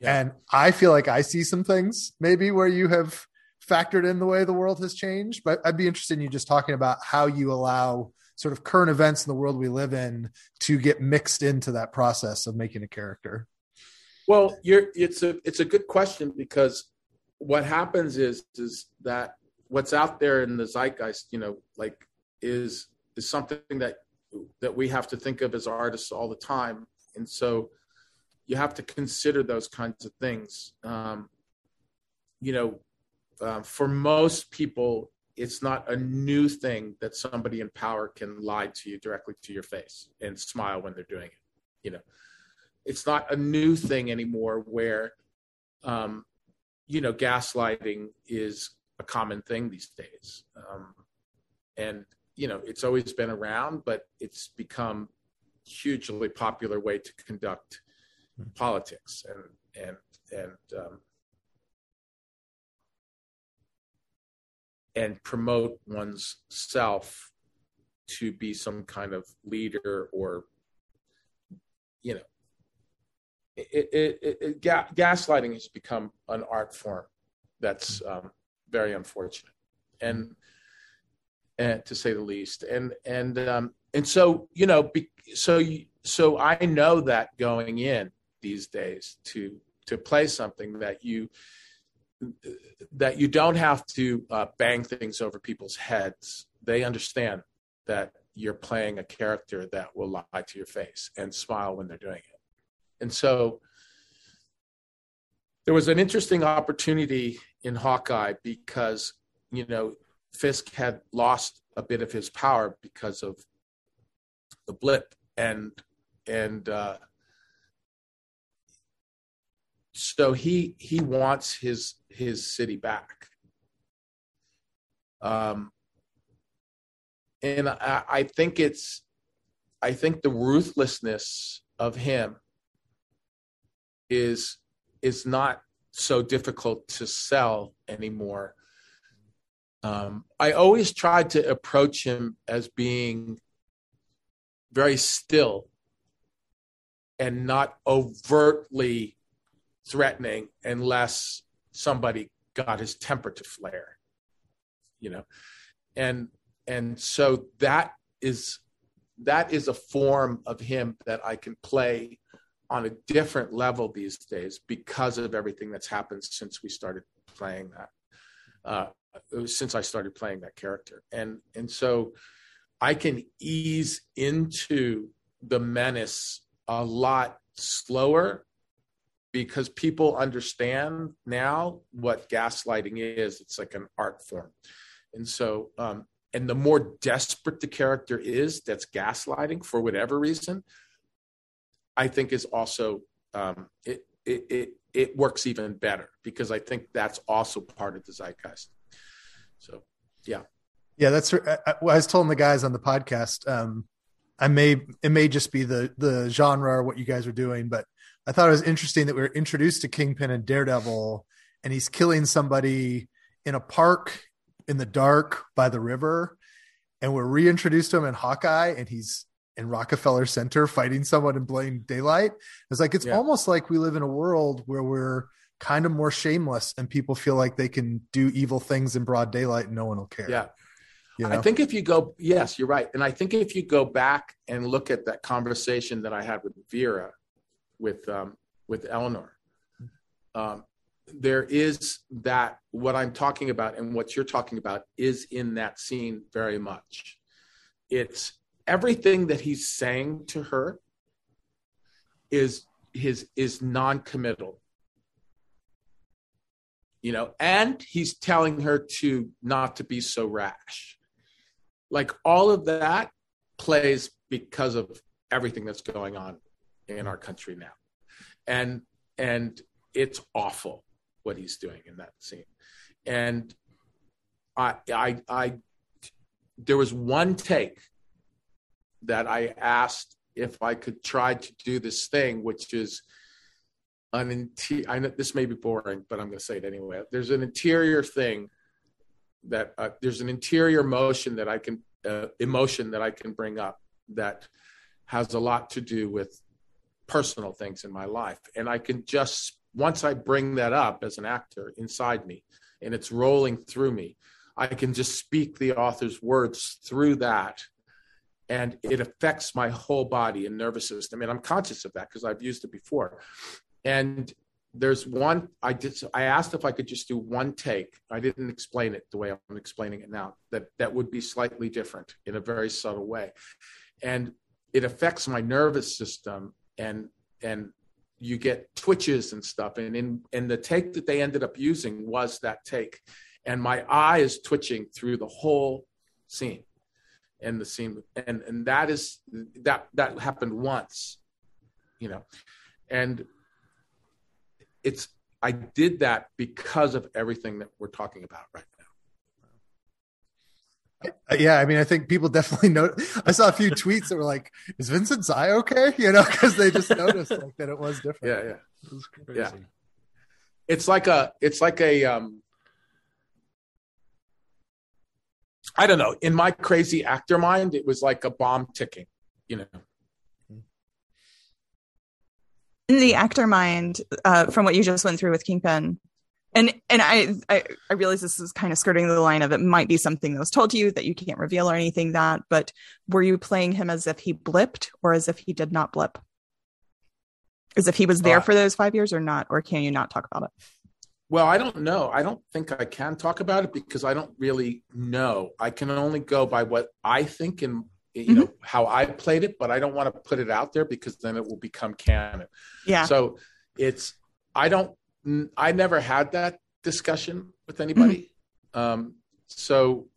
Yeah. And I feel like I see some things maybe where you have factored in the way the world has changed, but I'd be interested in you just talking about how you allow sort of current events in the world we live in to get mixed into that process of making a character. Well, it's a good question, because what happens is that what's out there in the zeitgeist, you know, like is something that that we have to think of as artists all the time. And so you have to consider those kinds of things. For most people, it's not a new thing that somebody in power can lie to you directly to your face and smile when they're doing it. You know, it's not a new thing anymore where, gaslighting is a common thing these days. It's always been around, but it's become a hugely popular way to conduct politics and promote one's self to be some kind of leader or, gaslighting has become an art form that's very unfortunate. And to say the least. So I know that going in these days to play something that you don't have to bang things over people's heads. They understand that you're playing a character that will lie to your face and smile when they're doing it. And so there was an interesting opportunity in Hawkeye because, Fisk had lost a bit of his power because of the blip, so he wants his city back. I think the ruthlessness of him is not so difficult to sell anymore. I always tried to approach him as being very still and not overtly threatening unless somebody got his temper to flare, and so that is a form of him that I can play on a different level these days because of everything that's happened since we started playing that. Since I started playing that character. And so I can ease into the menace a lot slower because people understand now what gaslighting is. It's like an art form. And so, and the more desperate the character is that's gaslighting for whatever reason, I think is also, it works even better because I think that's also part of the zeitgeist. So, yeah. That's I was telling the guys on the podcast. It may just be the genre or what you guys are doing, but I thought it was interesting that we were introduced to Kingpin and Daredevil, and he's killing somebody in a park in the dark by the river, and we're reintroduced to him in Hawkeye, and he's in Rockefeller Center fighting someone in plain daylight. It's almost like we live in a world where we're kind of more shameless and people feel like they can do evil things in broad daylight and no one will care. Yeah. I think if you go, yes, you're right. And I think if you go back and look at that conversation that I had with Vera, with Eleanor, there is that what I'm talking about and what you're talking about is in that scene very much. It's everything that he's saying to her is non-committal. And he's telling her to not to be so rash. Like all of that plays because of everything that's going on in our country now. And it's awful what he's doing in that scene. And I there was one take that I asked if I could try to do this thing, which is, I know this may be boring, but I'm going to say it anyway. There's an interior thing that there's an interior motion that I can emotion that I can bring up that has a lot to do with personal things in my life, and I can just once I bring that up as an actor inside me, and it's rolling through me, I can just speak the author's words through that. And it affects my whole body and nervous system. And I'm conscious of that because I've used it before. And there's one, I asked if I could just do one take. I didn't explain it the way I'm explaining it now, that would be slightly different in a very subtle way. And it affects my nervous system, and you get twitches and stuff. And the take that they ended up using was that take. And my eye is twitching through the whole scene. And the scene, and that is that happened once, you know, and I did that because of everything that we're talking about right now. Yeah, I mean, I think people definitely know. I saw a few tweets that were like, "Is Vincent's eye okay?" You know, because they just noticed like that it was different. Yeah, yeah, it was crazy. Yeah. It's like a. I don't know. In my crazy actor mind, it was like a bomb ticking, you know. In the actor mind, from what you just went through with Kingpin, and I realize this is kind of skirting the line of it might be something that was told to you that you can't reveal or anything that, but were you playing him as if he blipped or as if he did not blip? As if he was there for those 5 years or not, or can you not talk about it? Well, I don't know. I don't think I can talk about it because I don't really know. I can only go by what I think and you know how I played it, but I don't want to put it out there because then it will become canon. Yeah. So I never had that discussion with anybody. Mm-hmm. So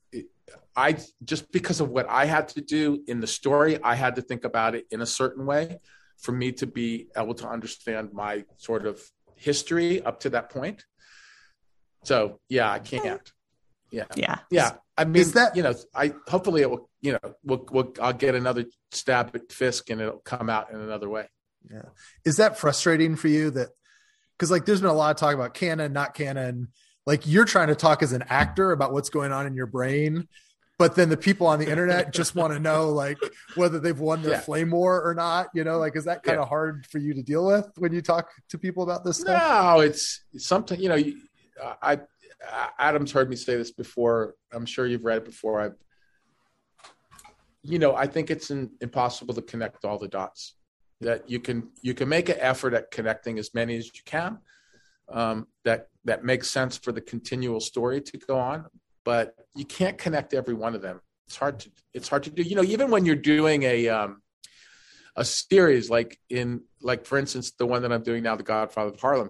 I just because of what I had to do in the story, I had to think about it in a certain way for me to be able to understand my sort of history up to that point. So yeah, I can't. Yeah. I mean, I hopefully it will. You know, I'll get another stab at Fisk, and it'll come out in another way. Yeah, is that frustrating for you? That because like there's been a lot of talk about canon, not canon. Like you're trying to talk as an actor about what's going on in your brain, but then the people on the internet just want to know like whether they've won their flame war or not. You know, like is that kind of hard for you to deal with when you talk to people about this stuff? No, it's something. You know, Adam's heard me say this before. I'm sure you've read it before. I think it's impossible to connect all the dots. That you can make an effort at connecting as many as you can. That makes sense for the continual story to go on, but you can't connect every one of them. It's hard to do. You know, even when you're doing a series like for instance the one that I'm doing now, The Godfather of Harlem.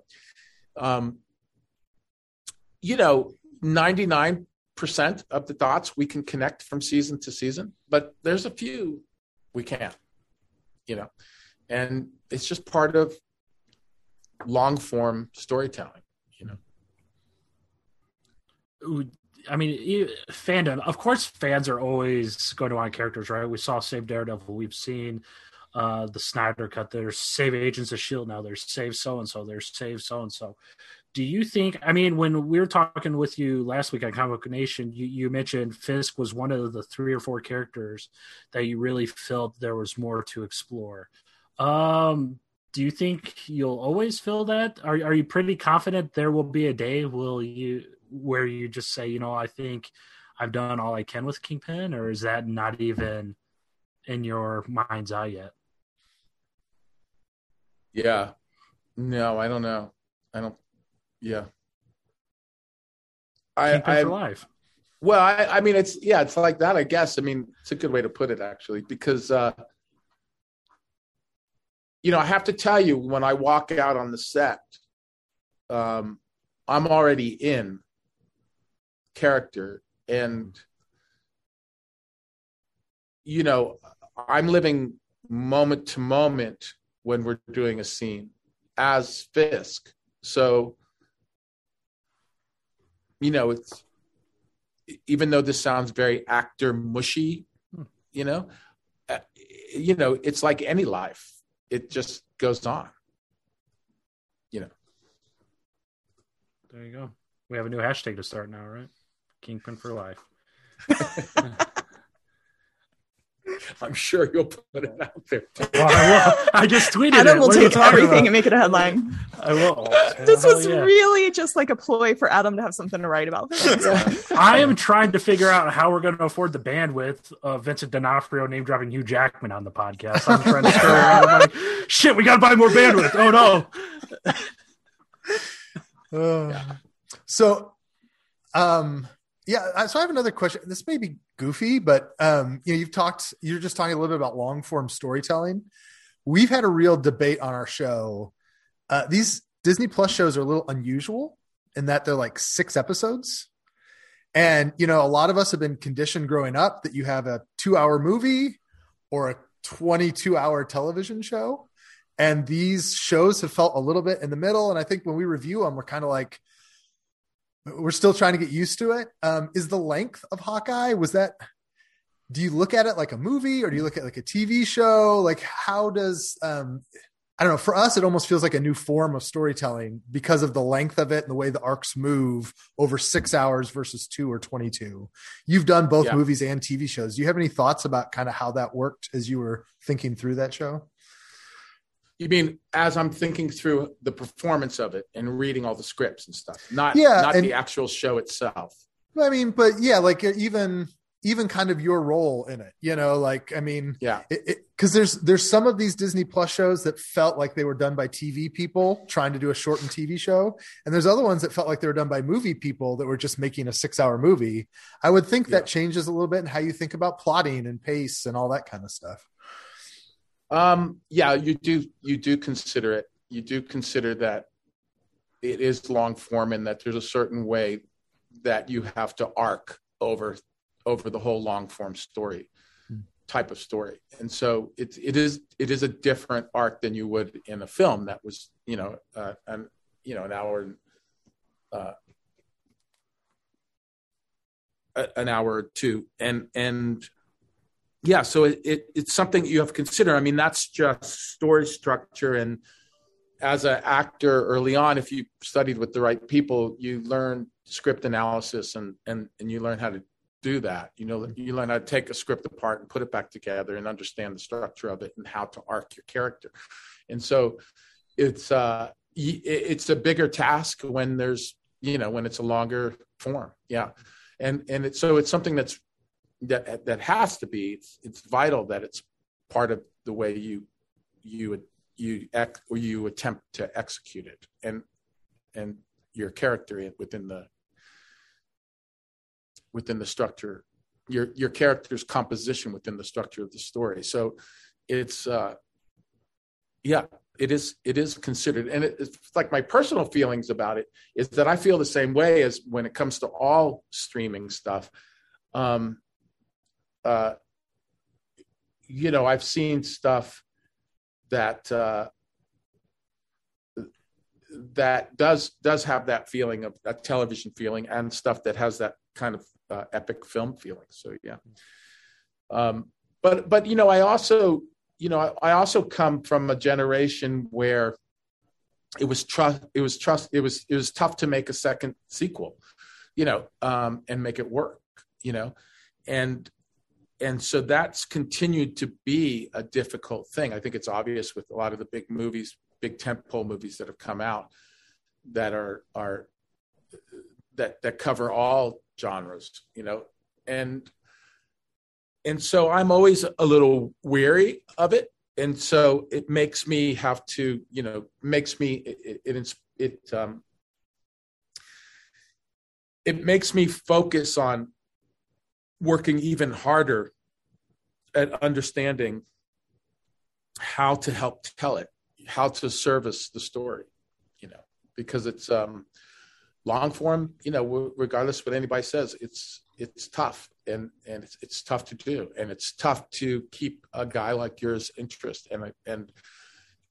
You know, 99% of the dots we can connect from season to season, but there's a few we can't, you know, and it's just part of long form storytelling, you know. I mean, fandom, of course, fans are always going to want characters, right? We saw Save Daredevil, we've seen the Snyder Cut, there's Save Agents of S.H.I.E.L.D. now, there's Save So-and-So, there's Save So-and-So. Do you think, I mean, when we were talking with you last week on Comic Book Nation, you mentioned Fisk was one of the 3 or 4 characters that you really felt there was more to explore. Do you think you'll always feel that? Are you pretty confident there will be a day where you just say, you know, I think I've done all I can with Kingpin, or is that not even in your mind's eye yet? Yeah. No, I don't know. Yeah. Kingpin for life. Well, I mean, it's like that, I guess. I mean, it's a good way to put it, actually, because, you know, I have to tell you, when I walk out on the set, I'm already in character. And, you know, I'm living moment to moment when we're doing a scene as Fisk. So, you know, it's, even though this sounds very actor mushy, you know, it's like any life. It just goes on, you know. There you go. We have a new hashtag to start now, right? Kingpin for life. I'm sure you'll put it out there. Well, I will. I just tweeted Adam it. Adam will take everything about? And make it a headline. I will. This was really just like a ploy for Adam to have something to write about. I am trying to figure out how we're going to afford the bandwidth of Vincent D'Onofrio name-dropping Hugh Jackman on the podcast. I'm trying to stir around. Like, shit, we got to buy more bandwidth. Oh, no. Yeah. So, yeah. So I have another question. This may be goofy, but you're just talking a little bit about long form storytelling. We've had a real debate on our show. These Disney Plus shows are a little unusual in that they're like 6 episodes. And, a lot of us have been conditioned growing up that you have a 2-hour movie or a 22-hour television show. And these shows have felt a little bit in the middle. And I think when we review them, we're kind of like, we're still trying to get used to it. Is the length of Hawkeye, do you look at it like a movie or do you look at like a TV show? Like how does, I don't know, for us, it almost feels like a new form of storytelling because of the length of it and the way the arcs move over 6 hours versus 2 or 22. You've done both movies and TV shows. Do you have any thoughts about kind of how that worked as you were thinking through that show? You mean, as I'm thinking through the performance of it and reading all the scripts and stuff, not the actual show itself. I mean, but yeah, like even kind of your role in it, because there's some of these Disney Plus shows that felt like they were done by TV people trying to do a shortened TV show. And there's other ones that felt like they were done by movie people that were just making a 6-hour movie. I would think that changes a little bit in how you think about plotting and pace and all that kind of stuff. You do consider that it is long form and that there's a certain way that you have to arc over the whole long form story type of story. And so it is a different arc than you would in a film that was, an hour, an hour or two. And yeah, so it's something you have to consider. I mean, that's just story structure. And as an actor early on, if you studied with the right people, you learn script analysis and you learn how to do that. You learn how to take a script apart and put it back together and understand the structure of it and how to arc your character. And so it's a bigger task when there's, when it's a longer form. Yeah. And so it's something that has to be, it's vital that it's part of the way you attempt to execute it and your character within the structure, your character's composition within the structure of the story. So it's, it is considered. And it's like my personal feelings about it is that I feel the same way as when it comes to all streaming stuff. I've seen stuff that does have that feeling of that television feeling and stuff that has that kind of epic film feeling. So, yeah. But, I also come from a generation where it was tough to make a second sequel, and make it work, And so that's continued to be a difficult thing. I think it's obvious with a lot of the big movies, big tentpole movies that have come out that that cover all genres, And so I'm always a little weary of it. And so it makes me have to, it makes me focus on working even harder at understanding how to help tell it, how to service the story, because it's long form, regardless of what anybody says, it's tough and it's tough to do. And it's tough to keep a guy like yours interest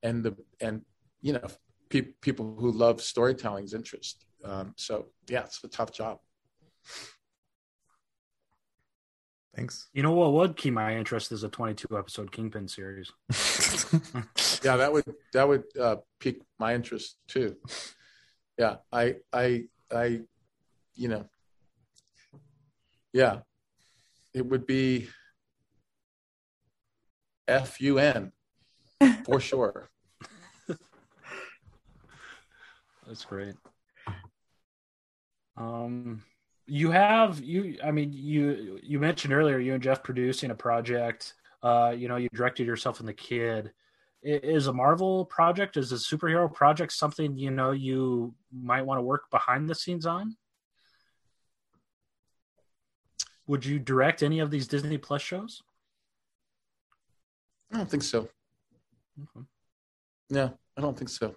and people who love storytelling's interest. So yeah, it's a tough job. Thanks. You know what would keep my interest is a 22-episode Kingpin series. Yeah, that would pique my interest too. Yeah, I it would be FUN for sure. That's great. You mentioned earlier, you and Jeff producing a project, you directed yourself and the kid. Is a Marvel project, is a superhero project something, you know, you might want to work behind the scenes on? Would you direct any of these Disney Plus shows? I don't think so. Mm-hmm. No, I don't think so.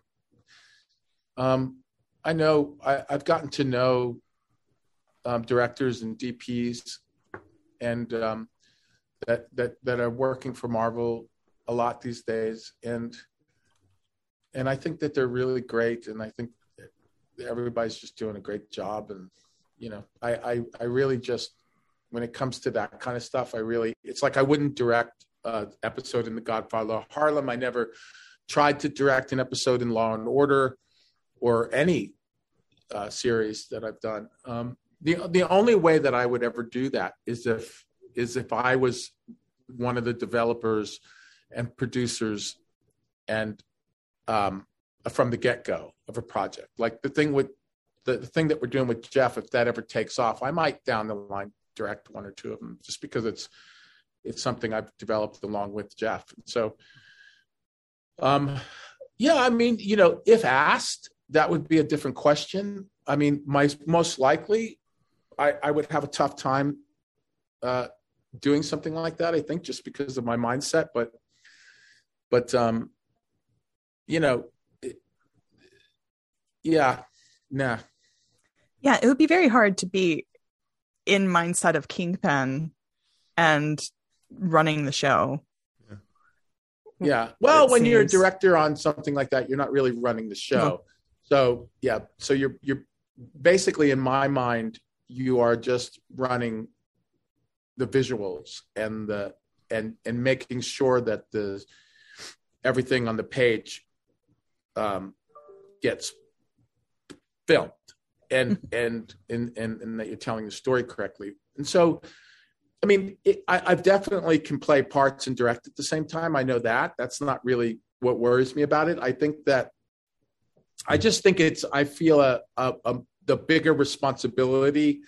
I know I've gotten to know directors and DPs and that are working for Marvel a lot these days, and I think that they're really great, and I think everybody's just doing a great job. And you know, I really just, when it comes to that kind of stuff, it's like I wouldn't direct an episode in The Godfather of Harlem. I never tried to direct an episode in Law and Order or any series that I've done. The only way that I would ever do that is if I was one of the developers and producers and from the get-go of a project. Like the thing that we're doing with Jeff, if that ever takes off, I might down the line direct one or two of them, just because it's something I've developed along with Jeff. So yeah, I mean, you know, if asked, that would be a different question. I mean, most likely I would have a tough time doing something like that, I think, just because of my mindset, but you know, it would be very hard to be in mindset of Kingpin and running the show. Yeah. Well, when you're a director on something like that, you're not really running the show. No. So yeah. So you're basically, in my mind, you are just running the visuals and and making sure that everything on the page gets filmed and that you're telling the story correctly. And so, I mean, I definitely can play parts and direct at the same time. I know that. That's not really what worries me about it. I think that I feel the bigger responsibility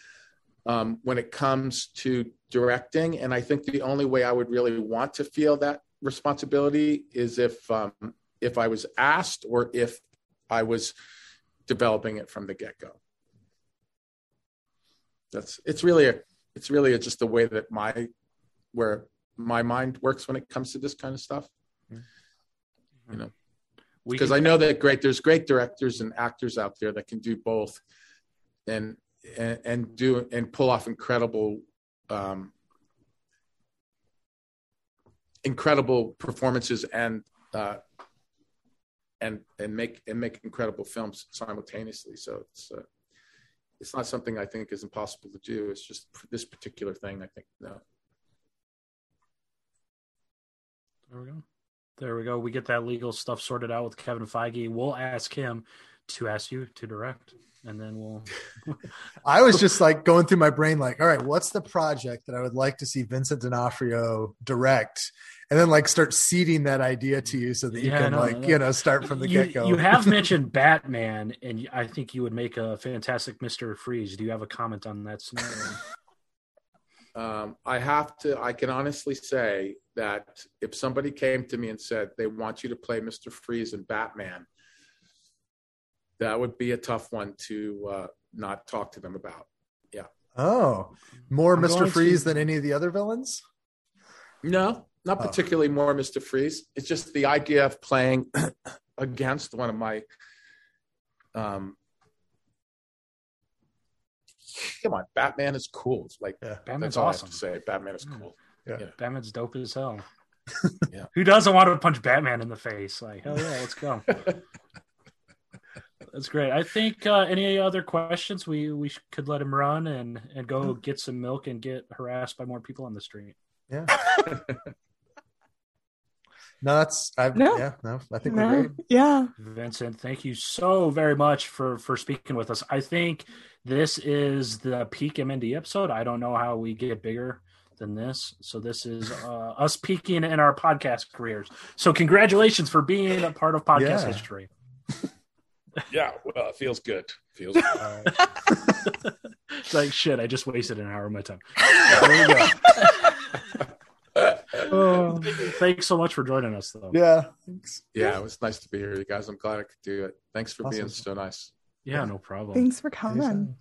when it comes to directing. And I think the only way I would really want to feel that responsibility is if I was asked or if I was developing it from the get-go. It's really just the way that where my mind works when it comes to this kind of stuff, you know, because I know that there's great directors and actors out there that can do both and pull off incredible performances and make incredible films simultaneously. So it's not something I think is impossible to do. It's just this particular thing, I think, no. There we go. We get that legal stuff sorted out with Kevin Feige. We'll ask him to ask you to direct, and then we'll... I was just like going through my brain like, all right, what's the project that I would like to see Vincent D'Onofrio direct? And then like start seeding that idea to you so that you you know, start from the get-go. You have mentioned Batman, and I think you would make a fantastic Mr. Freeze. Do you have a comment on that scenario? I can honestly say that if somebody came to me and said they want you to play Mr. Freeze in Batman, that would be a tough one to not talk to them about. Yeah. Oh, more Mr. Freeze than any of the other villains? No, not particularly more Mr. Freeze. It's just the idea of playing against one of my... come on, Batman is cool. It's like, Batman's awesome. I have to say. Batman is cool. Yeah. Yeah. Batman's dope as hell. Yeah. Who doesn't want to punch Batman in the face? Like, hell yeah, let's go. That's great. I think any other questions, we could let him run and go get some milk and get harassed by more people on the street. Yeah. I think we're great. Yeah. Vincent, thank you so very much for speaking with us. I think this is the peak MND episode. I don't know how we get bigger than this. So this is us peaking in our podcast careers. So congratulations for being a part of podcast history. Yeah, well, it feels good. Feels good. It's like, shit, I just wasted an hour of my time. There we go. Thanks so much for joining us, though. Yeah. Thanks. Yeah, it was nice to be here, you guys. I'm glad I could do it. Thanks for being so nice. Yeah, no problem. Thanks for coming.